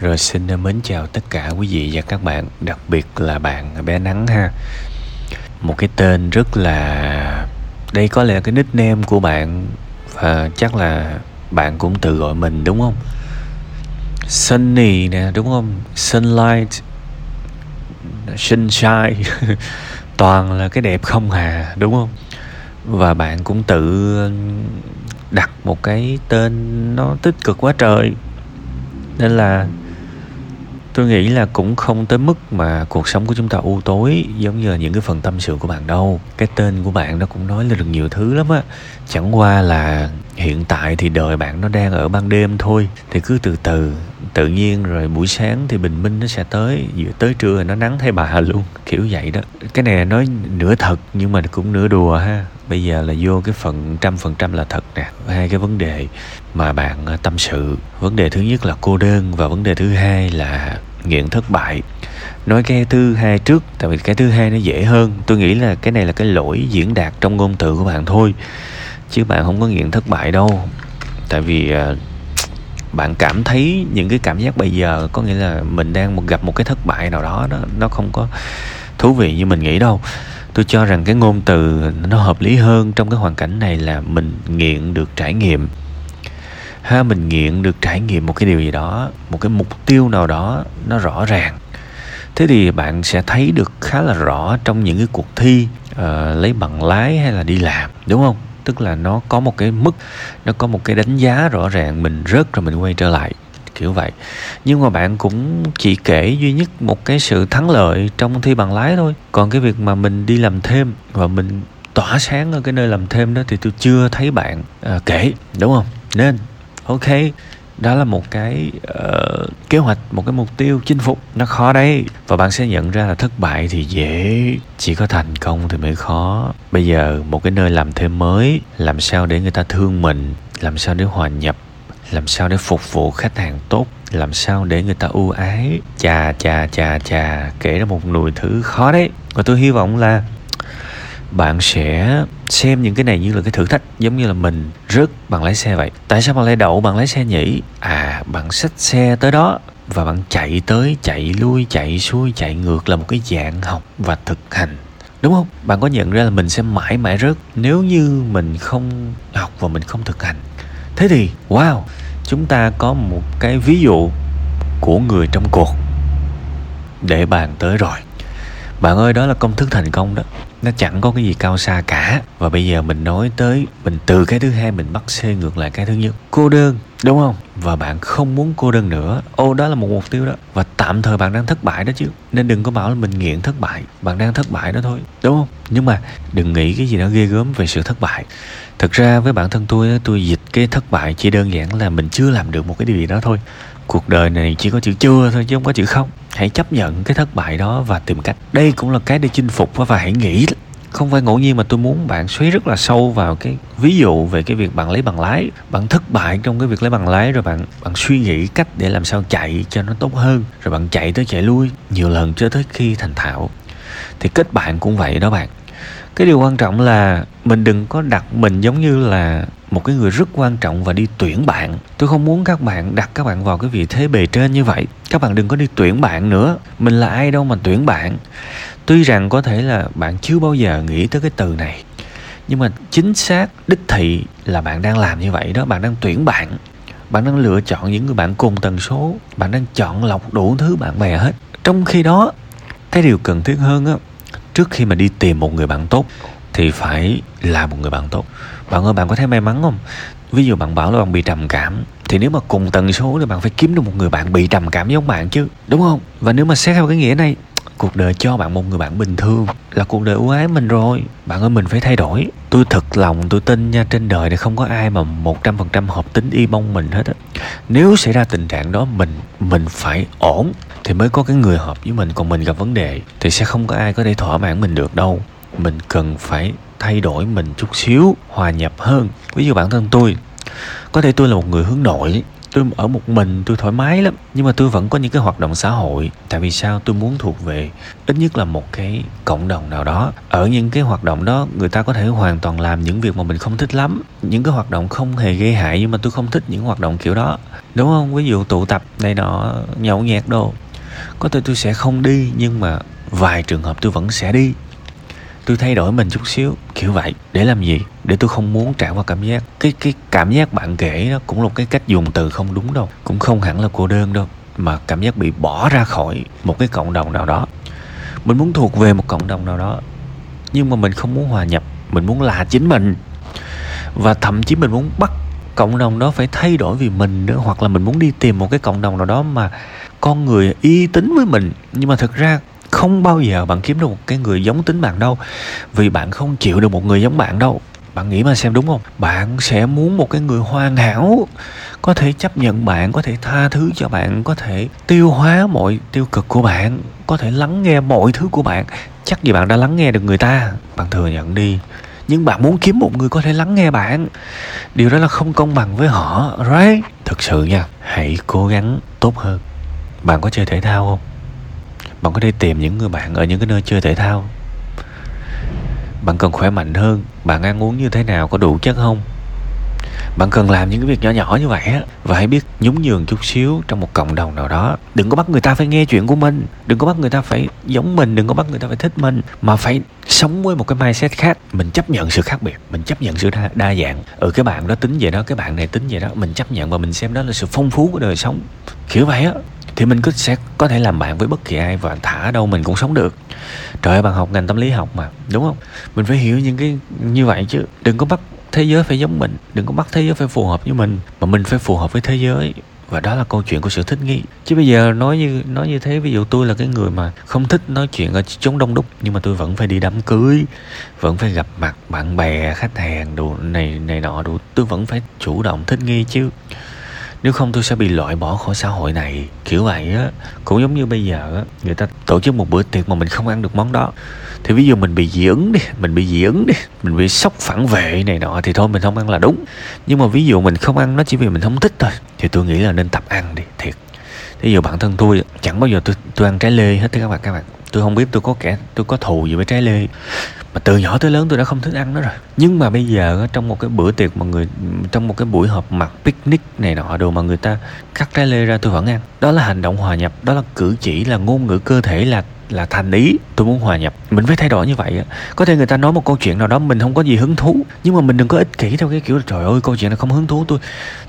Rồi xin mến chào tất cả quý vị và các bạn, đặc biệt là bạn bé Nắng ha. Một cái tên rất là... đây có lẽ cái nickname của bạn, và chắc là bạn cũng tự gọi mình đúng không? Sunny nè, đúng không? Sunlight, Sunshine toàn là cái đẹp không hà, đúng không? Và bạn cũng tự đặt một cái tên nó tích cực quá trời, nên là tôi nghĩ là cũng không tới mức mà cuộc sống của chúng ta u tối giống như là những cái phần tâm sự của bạn đâu. Cái tên của bạn nó cũng nói lên được nhiều thứ lắm á. Chẳng qua là hiện tại thì đời bạn nó đang ở ban đêm thôi. Thì cứ từ từ, tự nhiên rồi buổi sáng thì bình minh nó sẽ tới, giữa tới trưa nó nắng thấy bà luôn, kiểu vậy đó. Cái này nói nửa thật nhưng mà cũng nửa đùa ha. Bây giờ là vô cái phần 100% là thật nè. Hai cái vấn đề mà bạn tâm sự. Vấn đề thứ nhất là cô đơn, và vấn đề thứ hai là nghiện thất bại. Nói cái thứ hai trước, tại vì cái thứ hai nó dễ hơn. Tôi nghĩ là cái này là cái lỗi diễn đạt trong ngôn từ của bạn thôi, chứ bạn không có nghiện thất bại đâu. Tại vì bạn cảm thấy những cái cảm giác bây giờ, có nghĩa là mình đang gặp một cái thất bại nào đó, nó không có thú vị như mình nghĩ đâu. Tôi cho rằng cái ngôn từ nó hợp lý hơn trong cái hoàn cảnh này là mình nghiện được trải nghiệm ha. Mình nghiện được trải nghiệm một cái điều gì đó, một cái mục tiêu nào đó nó rõ ràng. Thế thì bạn sẽ thấy được khá là rõ trong những cái cuộc thi lấy bằng lái hay là đi làm, đúng không? Tức là nó có một cái mức, nó có một cái đánh giá rõ ràng, mình rớt rồi mình quay trở lại, kiểu vậy. Nhưng mà bạn cũng chỉ kể duy nhất một cái sự thắng lợi trong thi bằng lái thôi. Còn cái việc mà mình đi làm thêm và mình tỏa sáng ở cái nơi làm thêm đó thì tôi chưa thấy bạn kể, đúng không? Nên ok, đó là một cái kế hoạch, một cái mục tiêu chinh phục, nó khó đấy. Và bạn sẽ nhận ra là thất bại thì dễ, chỉ có thành công thì mới khó. Bây giờ một cái nơi làm thêm mới, làm sao để người ta thương mình, làm sao để hòa nhập, làm sao để phục vụ khách hàng tốt, làm sao để người ta ưu ái. Chà, kể ra một nùi thứ khó đấy. Và tôi hy vọng là bạn sẽ xem những cái này như là cái thử thách, giống như là mình rớt bằng lái xe vậy. Tại sao bạn lại đậu bằng lái xe nhỉ? À, bạn xách xe tới đó và bạn chạy tới, chạy lui, chạy xuôi, chạy ngược là một cái dạng học và thực hành, đúng không? Bạn có nhận ra là mình sẽ mãi mãi rớt nếu như mình không học và mình không thực hành. Thế thì, wow, chúng ta có một cái ví dụ của người trong cuộc để bàn tới rồi. Bạn ơi, đó là công thức thành công đó. Nó chẳng có cái gì cao xa cả. Và bây giờ mình nói tới, mình từ cái thứ hai mình bắt xe ngược lại cái thứ nhất. Cô đơn, đúng không? Và bạn không muốn cô đơn nữa. Ô, đó là một mục tiêu đó. Và tạm thời bạn đang thất bại đó chứ. Nên đừng có bảo là mình nghiện thất bại. Bạn đang thất bại đó thôi, đúng không? Nhưng mà đừng nghĩ cái gì đó ghê gớm về sự thất bại. Thực ra với bản thân tôi dịch cái thất bại chỉ đơn giản là mình chưa làm được một cái điều gì đó thôi. Cuộc đời này chỉ có chữ chưa thôi chứ không có chữ không. Hãy chấp nhận cái thất bại đó và tìm cách. Đây cũng là cái để chinh phục, và hãy nghĩ. Không phải ngẫu nhiên mà tôi muốn bạn xoáy rất là sâu vào cái ví dụ về cái việc bạn lấy bằng lái. Bạn thất bại trong cái việc lấy bằng lái, rồi bạn suy nghĩ cách để làm sao chạy cho nó tốt hơn. Rồi bạn chạy tới chạy lui nhiều lần cho tới khi thành thạo. Thì kết bạn cũng vậy đó bạn. Cái điều quan trọng là mình đừng có đặt mình giống như là một cái người rất quan trọng và đi tuyển bạn. Tôi không muốn các bạn đặt các bạn vào cái vị thế bề trên như vậy. Các bạn đừng có đi tuyển bạn nữa. Mình là ai đâu mà tuyển bạn. Tuy rằng có thể là bạn chưa bao giờ nghĩ tới cái từ này, nhưng mà chính xác, đích thị là bạn đang làm như vậy đó. Bạn đang tuyển bạn. Bạn đang lựa chọn những người bạn cùng tần số. Bạn đang chọn lọc đủ thứ bạn bè hết. Trong khi đó, cái điều cần thiết hơn á, trước khi mà đi tìm một người bạn tốt thì phải là một người bạn tốt. Bạn ơi, bạn có thấy may mắn không? Ví dụ bạn bảo là bạn bị trầm cảm, thì nếu mà cùng tần số thì bạn phải kiếm được một người bạn bị trầm cảm giống bạn chứ, đúng không? Và nếu mà xét theo cái nghĩa này, cuộc đời cho bạn một người bạn bình thường là cuộc đời ưu ái mình rồi. Bạn ơi, mình phải thay đổi. Tôi thật lòng tôi tin nha, trên đời này không có ai mà 100% hợp tính y mong mình hết á. Nếu xảy ra tình trạng đó, mình phải ổn thì mới có cái người hợp với mình. Còn mình gặp vấn đề thì sẽ không có ai có thể thỏa mãn mình được đâu. Mình cần phải thay đổi mình chút xíu, hòa nhập hơn. Ví dụ bản thân tôi, có thể tôi là một người hướng nội, Tôi ở một mình tôi thoải mái lắm, nhưng mà tôi vẫn có những cái hoạt động xã hội. Tại vì sao? Tôi muốn thuộc về ít nhất là một cái cộng đồng nào đó. Ở những cái hoạt động đó, người ta có thể hoàn toàn làm những việc mà mình không thích lắm, những cái hoạt động không hề gây hại, nhưng mà tôi không thích những hoạt động kiểu đó, đúng không? Ví dụ tụ tập này nọ, nhậu nhẹt đồ, có thể tôi sẽ không đi, nhưng mà vài trường hợp tôi vẫn sẽ đi. Tôi thay đổi mình chút xíu kiểu vậy. Để làm gì? Để tôi không muốn trải qua cảm giác cái cảm giác bạn kể đó cũng là một cái cách dùng từ không đúng đâu, cũng không hẳn là cô đơn đâu, mà cảm giác bị bỏ ra khỏi một cái cộng đồng nào đó. Mình muốn thuộc về một cộng đồng nào đó, nhưng mà mình không muốn hòa nhập, mình muốn là chính mình, và thậm chí mình muốn bắt cộng đồng đó phải thay đổi vì mình nữa, hoặc là mình muốn đi tìm một cái cộng đồng nào đó mà con người y tín với mình. Nhưng mà thực ra không bao giờ bạn kiếm được một cái người giống tính bạn đâu, vì bạn không chịu được một người giống bạn đâu. Bạn nghĩ mà xem, đúng không? Bạn sẽ muốn một cái người hoàn hảo, có thể chấp nhận bạn, có thể tha thứ cho bạn, có thể tiêu hóa mọi tiêu cực của bạn, có thể lắng nghe mọi thứ của bạn. Chắc gì bạn đã lắng nghe được người ta, bạn thừa nhận đi. Nhưng bạn muốn kiếm một người có thể lắng nghe bạn. Điều đó là không công bằng với họ, right? Thực sự nha, hãy cố gắng tốt hơn. Bạn có chơi thể thao không? Bạn có thể tìm những người bạn ở những cái nơi chơi thể thao. Bạn cần khỏe mạnh hơn. Bạn ăn uống như thế nào, có đủ chất không? Bạn cần làm những cái việc nhỏ nhỏ như vậy á. Và hãy biết nhún nhường chút xíu trong một cộng đồng nào đó. Đừng có bắt người ta phải nghe chuyện của mình, đừng có bắt người ta phải giống mình, đừng có bắt người ta phải thích mình, mà phải sống với một cái mindset khác. Mình chấp nhận sự khác biệt, mình chấp nhận sự đa dạng. Cái bạn đó tính vậy đó, cái bạn này tính vậy đó, mình chấp nhận và mình xem đó là sự phong phú của đời sống. Kiểu vậy á thì mình sẽ có thể làm bạn với bất kỳ ai, và thả đâu mình cũng sống được. Trời ơi, bạn học ngành tâm lý học mà, đúng không? Mình phải hiểu những cái như vậy chứ. Đừng có bắt thế giới phải giống mình, đừng có bắt thế giới phải phù hợp với mình, mà mình phải phù hợp với thế giới. Và đó là câu chuyện của sự thích nghi. Chứ bây giờ nói như thế, ví dụ tôi là cái người mà không thích nói chuyện ở chốn đông đúc, nhưng mà tôi vẫn phải đi đám cưới, vẫn phải gặp mặt bạn bè, khách hàng, đồ này nọ đồ. Tôi vẫn phải chủ động thích nghi chứ, nếu không tôi sẽ bị loại bỏ khỏi xã hội này, kiểu vậy á. Cũng giống như bây giờ á, người ta tổ chức một bữa tiệc mà mình không ăn được món đó, thì ví dụ mình bị dị ứng đi, mình bị sốc phản vệ này nọ, thì thôi mình không ăn là đúng. Nhưng mà ví dụ mình không ăn nó chỉ vì mình không thích thôi, thì tôi nghĩ là nên tập ăn đi, thiệt. Ví dụ bản thân tôi chẳng bao giờ tôi ăn trái lê hết các bạn. Tôi không biết tôi có thù gì với trái lê, mà từ nhỏ tới lớn tôi đã không thích ăn nó rồi. Nhưng mà bây giờ trong một cái bữa tiệc mà trong một cái buổi họp mặt picnic này nọ đồ mà người ta cắt trái lê ra, tôi vẫn ăn. Đó là hành động hòa nhập, đó là cử chỉ, là ngôn ngữ cơ thể, là thành ý. Tôi muốn hòa nhập, mình phải thay đổi như vậy. Có thể người ta nói một câu chuyện nào đó mình không có gì hứng thú, nhưng mà mình đừng có ích kỷ theo cái kiểu là trời ơi câu chuyện này không hứng thú, tôi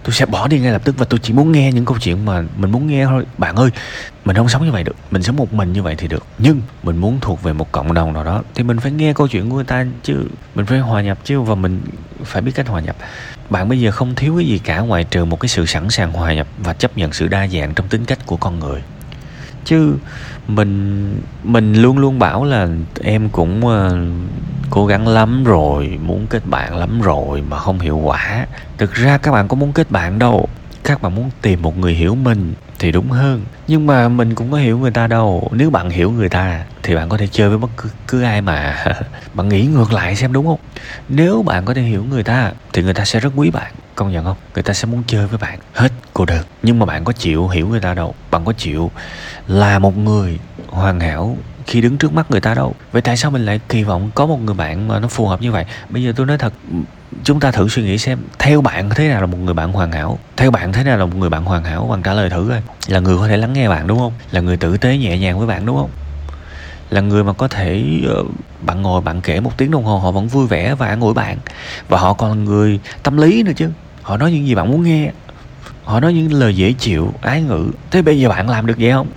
sẽ bỏ đi ngay lập tức, và tôi chỉ muốn nghe những câu chuyện mà mình muốn nghe thôi. Bạn ơi, mình không sống như vậy được, mình sống một mình như vậy thì được, nhưng mình muốn thuộc về một cộng đồng nào đó thì mình phải nghe câu chuyện của người ta chứ, mình phải hòa nhập chứ, và mình phải biết cách hòa nhập. Bạn bây giờ không thiếu cái gì cả ngoài trừ một cái sự sẵn sàng hòa nhập và chấp nhận sự đa dạng trong tính cách của con người. Chứ mình luôn luôn bảo là em cũng cố gắng lắm rồi, muốn kết bạn lắm rồi mà không hiệu quả. Thực ra các bạn có muốn kết bạn đâu, các bạn muốn tìm một người hiểu mình thì đúng hơn. Nhưng mà mình cũng có hiểu người ta đâu. Nếu bạn hiểu người ta thì bạn có thể chơi với bất cứ ai mà. Bạn nghĩ ngược lại xem, đúng không? Nếu bạn có thể hiểu người ta thì người ta sẽ rất quý bạn, công nhận không? Người ta sẽ muốn chơi với bạn hết cô đơn. Nhưng mà bạn có chịu hiểu người ta đâu, bạn có chịu là một người hoàn hảo khi đứng trước mắt người ta đâu. Vậy tại sao mình lại kỳ vọng có một người bạn mà nó phù hợp như vậy? Bây giờ tôi nói thật, chúng ta thử suy nghĩ xem, theo bạn thế nào là một người bạn hoàn hảo? Bạn trả lời thử coi. Là người có thể lắng nghe bạn, đúng không? Là người tử tế nhẹ nhàng với bạn, đúng không? Là người mà có thể bạn ngồi bạn kể 1 tiếng đồng hồ họ vẫn vui vẻ và an ủi bạn. Và họ còn là người tâm lý nữa chứ, họ nói những gì bạn muốn nghe, họ nói những lời dễ chịu, ái ngữ. Thế bây giờ bạn làm được vậy không?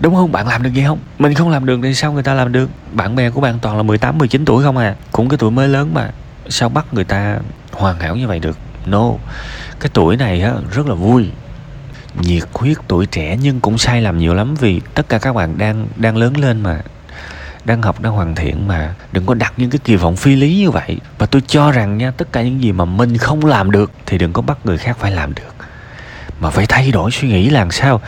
Đúng không? Bạn làm được vậy không? Mình không làm được thì sao người ta làm được? Bạn bè của bạn toàn là 18, 19 tuổi không à, cũng cái tuổi mới lớn mà, sao bắt người ta hoàn hảo như vậy được? No. Cái tuổi này á rất là vui, nhiệt huyết, tuổi trẻ, nhưng cũng sai lầm nhiều lắm, vì tất cả các bạn đang lớn lên mà, đang học, đang hoàn thiện mà. Đừng có đặt những cái kỳ vọng phi lý như vậy. Và tôi cho rằng nha, tất cả những gì mà mình không làm được thì đừng có bắt người khác phải làm được, mà phải thay đổi suy nghĩ làm sao.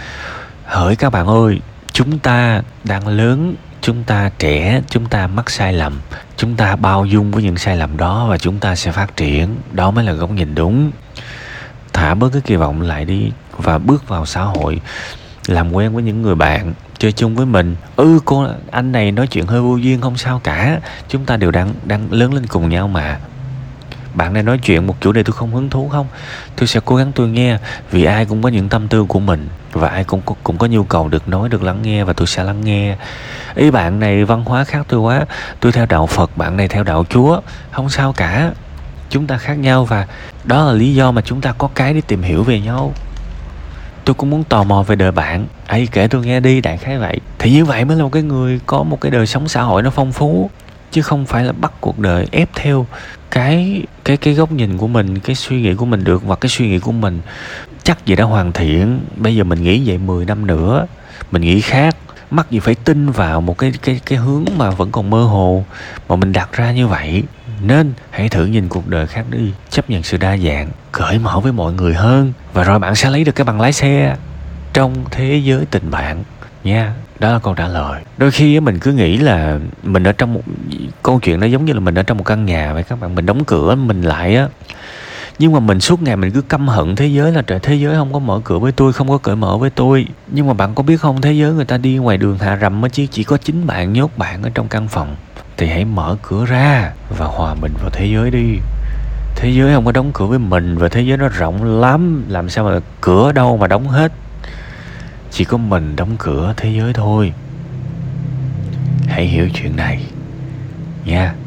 Hỡi các bạn ơi, chúng ta đang lớn, chúng ta trẻ, chúng ta mắc sai lầm, chúng ta bao dung với những sai lầm đó và chúng ta sẽ phát triển. Đó mới là góc nhìn đúng. thả bớt cái kỳ vọng lại đi và bước vào xã hội, làm quen với những người bạn, chơi chung với mình. Cô anh này nói chuyện hơi vô duyên không sao cả, chúng ta đều đang lớn lên cùng nhau mà. Bạn này nói chuyện một chủ đề tôi không hứng thú không? Tôi sẽ cố gắng tôi nghe, vì ai cũng có những tâm tư của mình và ai cũng có nhu cầu được nói, được lắng nghe, và tôi sẽ lắng nghe. Ý bạn này văn hóa khác tôi quá, tôi theo đạo Phật, bạn này theo đạo Chúa, không sao cả. Chúng ta khác nhau và đó là lý do mà chúng ta có cái để tìm hiểu về nhau. Tôi cũng muốn tò mò về đời bạn, kể tôi nghe đi, đại khái vậy. Thì như vậy mới là một cái người có một cái đời sống xã hội nó phong phú, chứ không phải là bắt cuộc đời ép theo cái góc nhìn của mình, cái suy nghĩ của mình được, và cái suy nghĩ của mình chắc gì đã hoàn thiện. Bây giờ mình nghĩ vậy 10 năm nữa mình nghĩ khác, mắc gì phải tin vào một cái hướng mà vẫn còn mơ hồ mà mình đặt ra như vậy. Nên hãy thử nhìn cuộc đời khác đi, chấp nhận sự đa dạng, cởi mở với mọi người hơn, và rồi bạn sẽ lấy được cái bằng lái xe trong thế giới tình bạn nha. Đó là câu trả lời. Đôi khi mình cứ nghĩ là mình ở trong một câu chuyện đó, giống như là mình ở trong một căn nhà vậy các bạn, mình đóng cửa mình lại á. Nhưng mà mình suốt ngày mình cứ căm hận thế giới là trời, thế giới không có mở cửa với tôi, không có cởi mở với tôi. Nhưng mà bạn có biết không, thế giới người ta đi ngoài đường hạ rầm á, chứ chỉ có chính bạn nhốt bạn ở trong căn phòng. Thì hãy mở cửa ra và hòa mình vào thế giới đi. Thế giới không có đóng cửa với mình, và thế giới nó rộng lắm, làm sao mà cửa đâu mà đóng hết. Chỉ có mình đóng cửa thế giới thôi. Hãy hiểu chuyện này nha.